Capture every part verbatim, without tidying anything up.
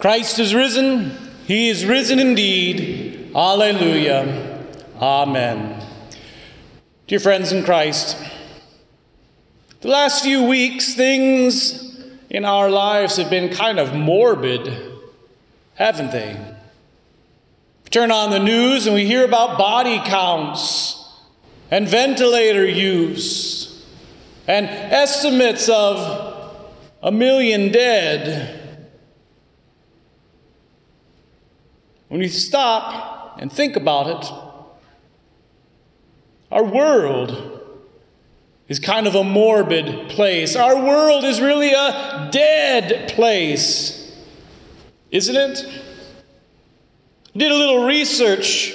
Christ is risen. He is risen indeed. Alleluia. Amen. Dear friends in Christ, the last few weeks, things in our lives have been kind of morbid, haven't they? We turn on the news and we hear about body counts and ventilator use and estimates of a million dead. When you stop and think about it, our world is kind of a morbid place. Our world is really a dead place, isn't it? I did a little research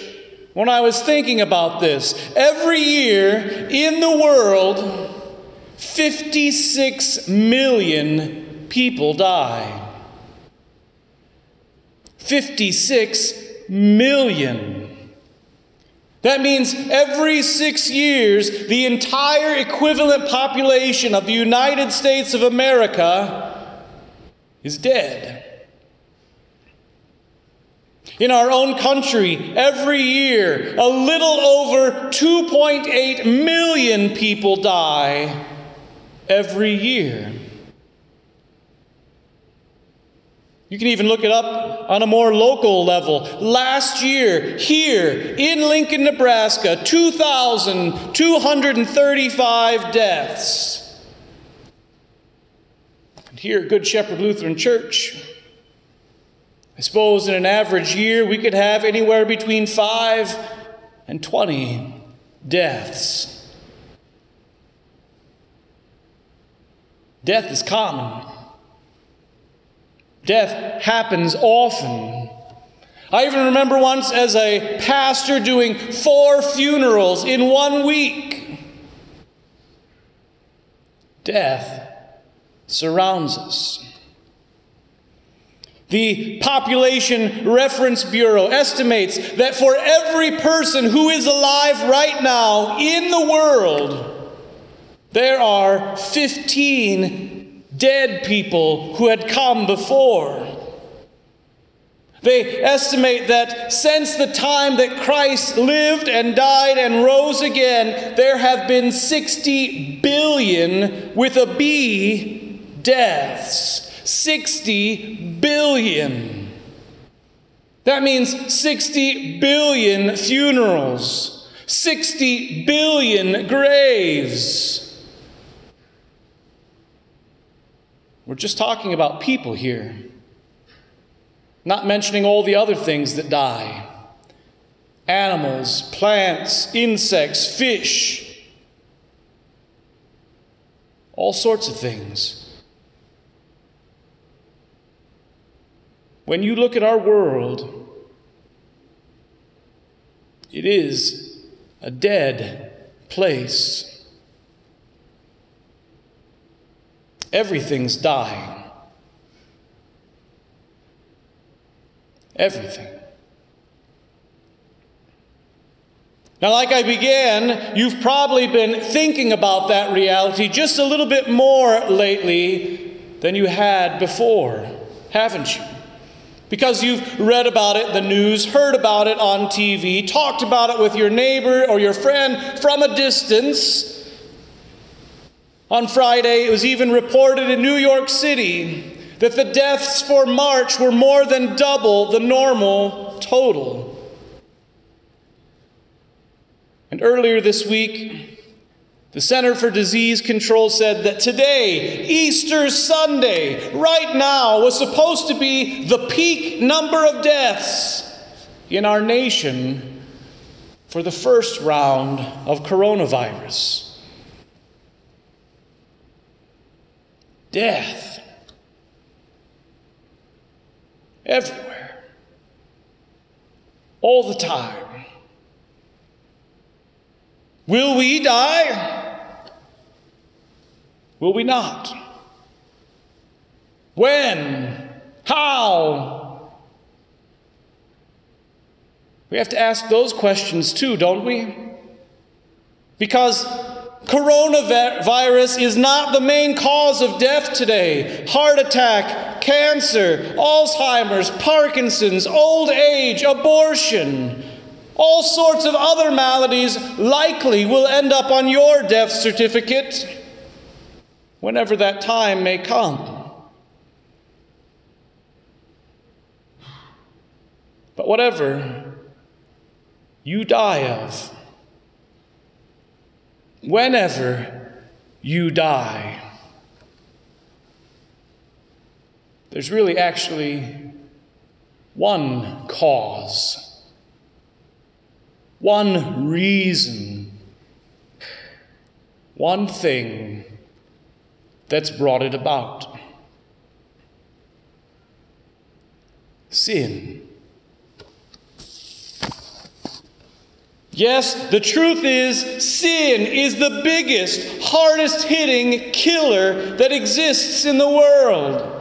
when I was thinking about this. Every year in the world, fifty-six million people die. fifty-six million. That means every six years, the entire equivalent population of the United States of America is dead. In our own country, every year, a little over two point eight million people die every year. You can even look it up on a more local level. Last year, here in Lincoln, Nebraska, two thousand two hundred thirty-five deaths. And here at Good Shepherd Lutheran Church, I suppose in an average year, we could have anywhere between five and twenty deaths. Death is common. Death happens often. I even remember once as a pastor doing four funerals in one week. Death surrounds us. The Population Reference Bureau estimates that for every person who is alive right now in the world, there are fifteen dead people who had come before. They estimate that since the time that Christ lived and died and rose again, there have been sixty billion, with a B, deaths. sixty billion. That means sixty billion funerals, sixty billion graves. We're just talking about people here, not mentioning all the other things that die. Animals, plants, insects, fish, all sorts of things. When you look at our world, it is a dead place. Everything's dying. Everything. Now, like I began, you've probably been thinking about that reality just a little bit more lately than you had before, haven't you? Because you've read about it in the news, heard about it on T V, talked about it with your neighbor or your friend from a distance. On Friday, it was even reported in New York City that the deaths for March were more than double the normal total. And earlier this week, the Center for Disease Control said that today, Easter Sunday, right now, was supposed to be the peak number of deaths in our nation for the first round of coronavirus. Death. Everywhere. All the time. Will we die? Will we not? When? How? We have to ask those questions too, don't we? Because Coronavirus is not the main cause of death today. Heart attack, cancer, Alzheimer's, Parkinson's, old age, abortion, all sorts of other maladies likely will end up on your death certificate whenever that time may come. But whatever you die of, whenever you die, there's really actually one cause, one reason, one thing that's brought it about. Sin. Yes, the truth is, sin is the biggest, hardest-hitting killer that exists in the world.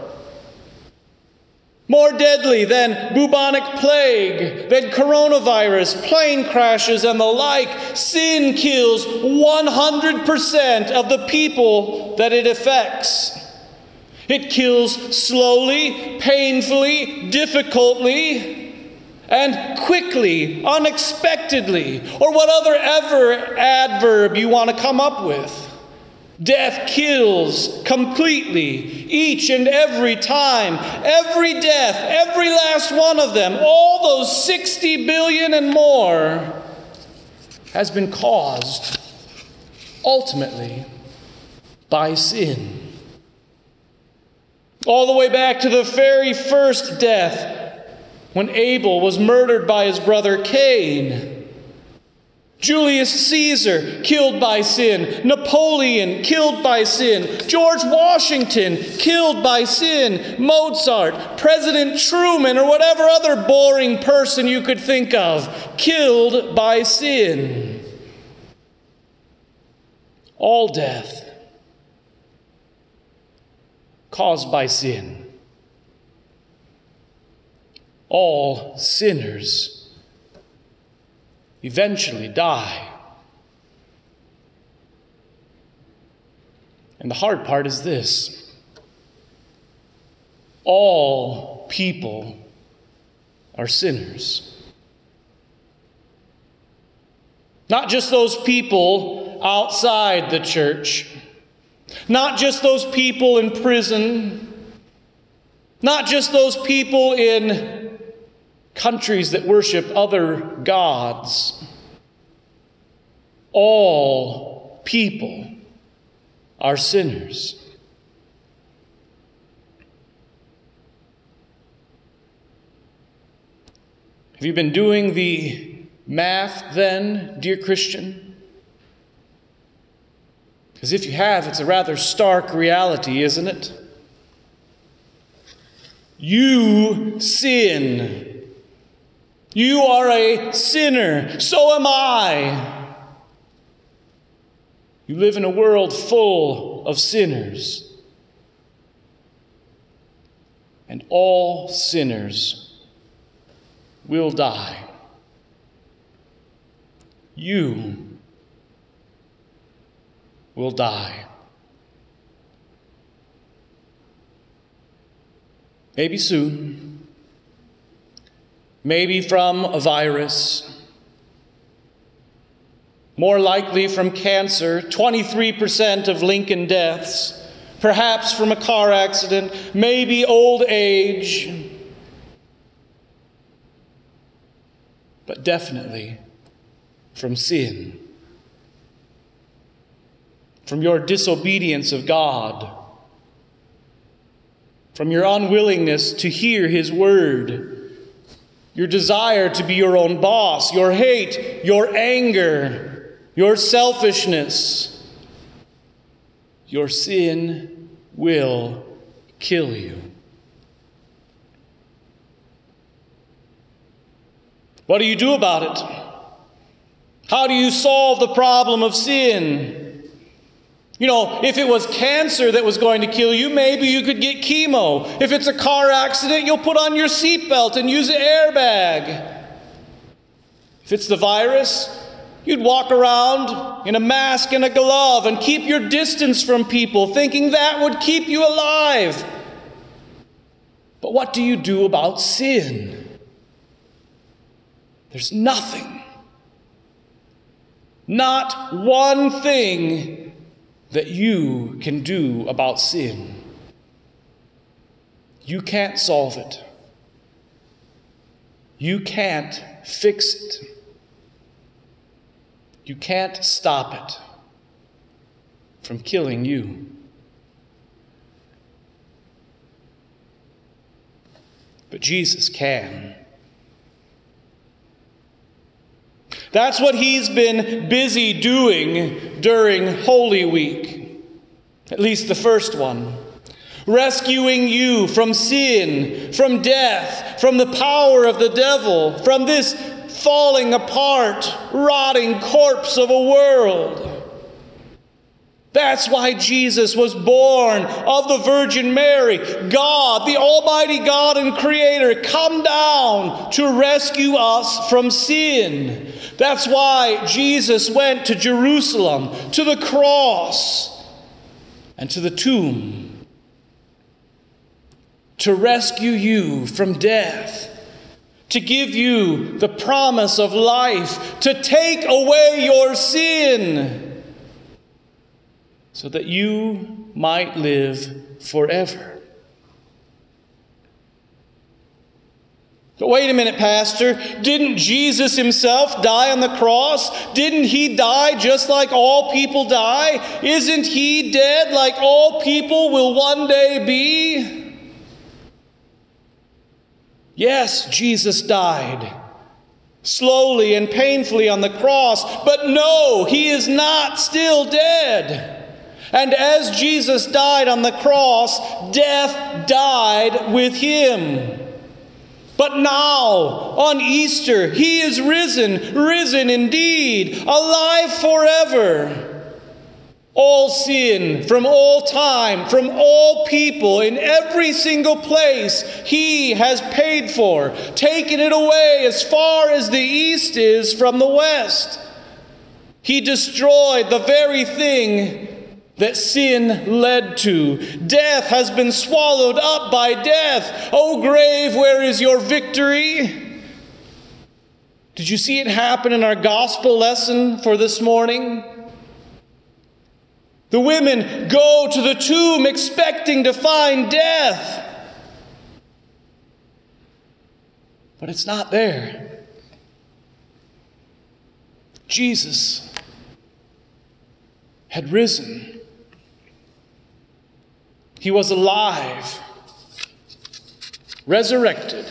More deadly than bubonic plague, than coronavirus, plane crashes, and the like, sin kills one hundred percent of the people that it affects. It kills slowly, painfully, difficultly, and quickly, unexpectedly, or whatever ever adverb you want to come up with. Death kills completely, each and every time, every death, every last one of them, all those sixty billion and more has been caused ultimately by sin. All the way back to the very first death, when Abel was murdered by his brother Cain. Julius Caesar killed by sin. Napoleon killed by sin. George Washington killed by sin. Mozart, President Truman, or whatever other boring person you could think of, killed by sin. All death caused by sin. All sinners eventually die. And the hard part is this: all people are sinners. Not just those people outside the church, not just those people in prison, not just those people in countries that worship other gods. All people are sinners. Have you been doing the math then, dear Christian? Because if you have, it's a rather stark reality, isn't it? You sin. You are a sinner. So am I. You live in a world full of sinners. And all sinners will die. You will die. Maybe soon. Maybe from a virus. More likely from cancer, twenty-three percent of Lincoln deaths. Perhaps from a car accident, maybe old age. But definitely from sin. From your disobedience of God. From your unwillingness to hear His word. Your desire to be your own boss, your hate, your anger, your selfishness. Your sin will kill you. What do you do about it? How do you solve the problem of sin? You know, if it was cancer that was going to kill you, maybe you could get chemo. If it's a car accident, you'll put on your seatbelt and use an airbag. If it's the virus, You'd walk around in a mask and a glove and keep your distance from people, thinking that would keep you alive. But what do you do about sin? There's nothing, not one thing that you can do about sin. You can't solve it. You can't fix it. You can't stop it from killing you. But Jesus can. That's what he's been busy doing during Holy Week, at least the first one. Rescuing you from sin, from death, from the power of the devil, from this falling apart, rotting corpse of a world. That's why Jesus was born of the Virgin Mary. God, the Almighty God and Creator, come down to rescue us from sin. That's why Jesus went to Jerusalem, to the cross, and to the tomb, to rescue you from death, to give you the promise of life, to take away your sin, so that you might live forever. But wait a minute, Pastor. Didn't Jesus himself die on the cross? Didn't he die just like all people die? Isn't he dead like all people will one day be? Yes, Jesus died, slowly and painfully on the cross, but no, he is not still dead. And as Jesus died on the cross, death died with him. But now, on Easter, he is risen, risen indeed, alive forever. All sin from all time, from all people, in every single place, he has paid for, taken it away as far as the east is from the west. He destroyed the very thing that sin led to. Death has been swallowed up by death. O grave, where is your victory? Did you see it happen in our gospel lesson for this morning? The women go to the tomb expecting to find death. But it's not there. Jesus had risen. He was alive, resurrected.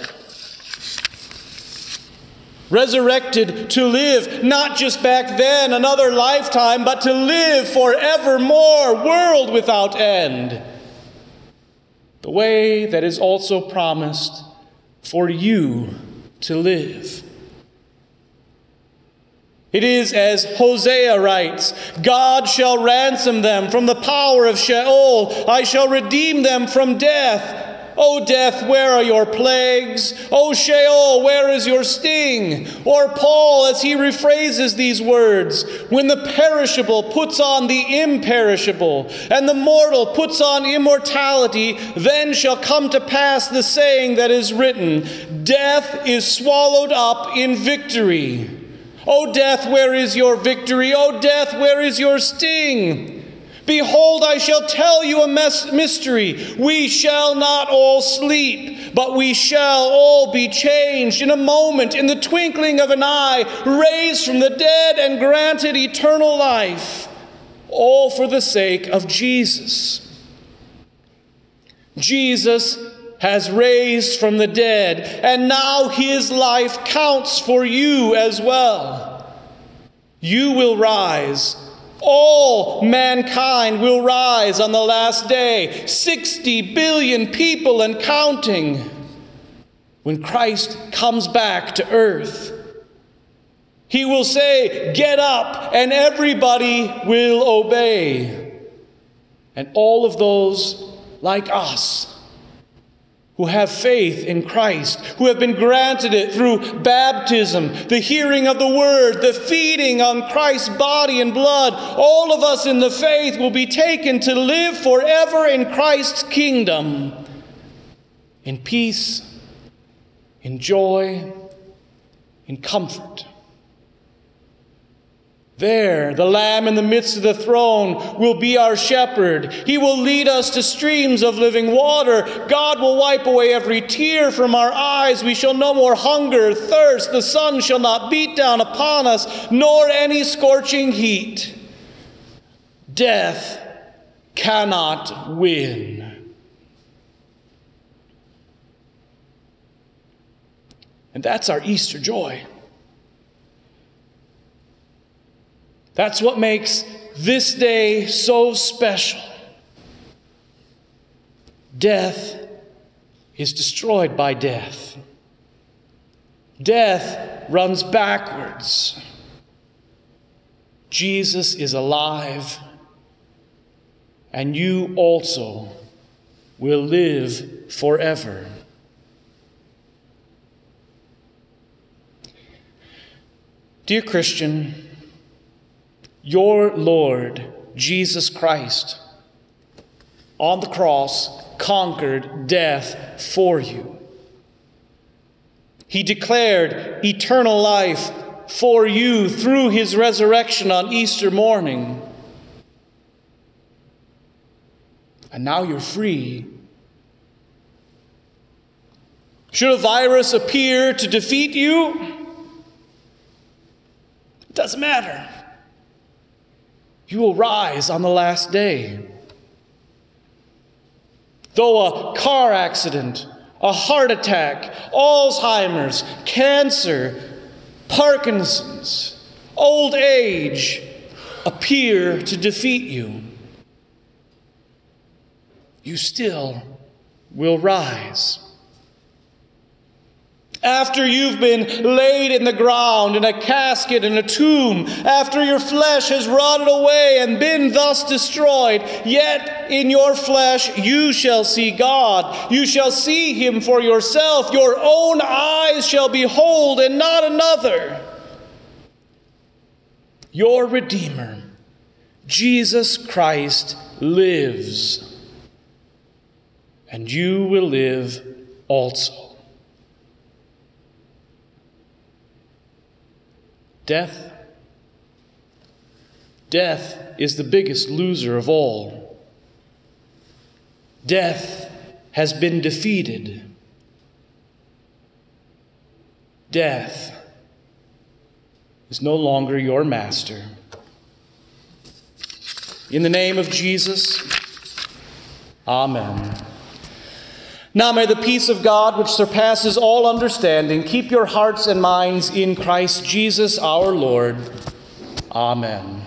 Resurrected to live, not just back then, another lifetime, but to live forevermore, world without end. The way that is also promised for you to live. It is as Hosea writes, God shall ransom them from the power of Sheol. I shall redeem them from death. O death, where are your plagues? O Sheol, where is your sting? Or Paul, as he rephrases these words, when the perishable puts on the imperishable, and the mortal puts on immortality, then shall come to pass the saying that is written, death is swallowed up in victory. O death, where is your victory? O death, where is your sting? Behold, I shall tell you a mystery. We shall not all sleep, but we shall all be changed in a moment, in the twinkling of an eye, raised from the dead and granted eternal life, all for the sake of Jesus. Jesus has raised from the dead, and now his life counts for you as well. You will rise. All mankind will rise on the last day, sixty billion people and counting, when Christ comes back to earth. He will say, get up, and everybody will obey. And all of those like us who have faith in Christ, who have been granted it through baptism, the hearing of the word, the feeding on Christ's body and blood, all of us in the faith will be taken to live forever in Christ's kingdom, in peace, in joy, in comfort. There, the Lamb in the midst of the throne will be our shepherd. He will lead us to streams of living water. God will wipe away every tear from our eyes. We shall no more hunger, thirst. The sun shall not beat down upon us, nor any scorching heat. Death cannot win. And that's our Easter joy. That's what makes this day so special. Death is destroyed by death. Death runs backwards. Jesus is alive, and you also will live forever. Dear Christian, your Lord, Jesus Christ, on the cross conquered death for you. He declared eternal life for you through his resurrection on Easter morning. And now you're free. Should a virus appear to defeat you, it doesn't matter. You will rise on the last day. Though a car accident, a heart attack, Alzheimer's, cancer, Parkinson's, old age appear to defeat you, you still will rise. After you've been laid in the ground, in a casket, in a tomb, after your flesh has rotted away and been thus destroyed, yet in your flesh you shall see God. You shall see him for yourself. Your own eyes shall behold and not another. Your Redeemer, Jesus Christ, lives, and you will live also. Death. Death is the biggest loser of all. Death has been defeated. Death is no longer your master. In the name of Jesus, amen. Now may the peace of God, which surpasses all understanding, keep your hearts and minds in Christ Jesus our Lord. Amen.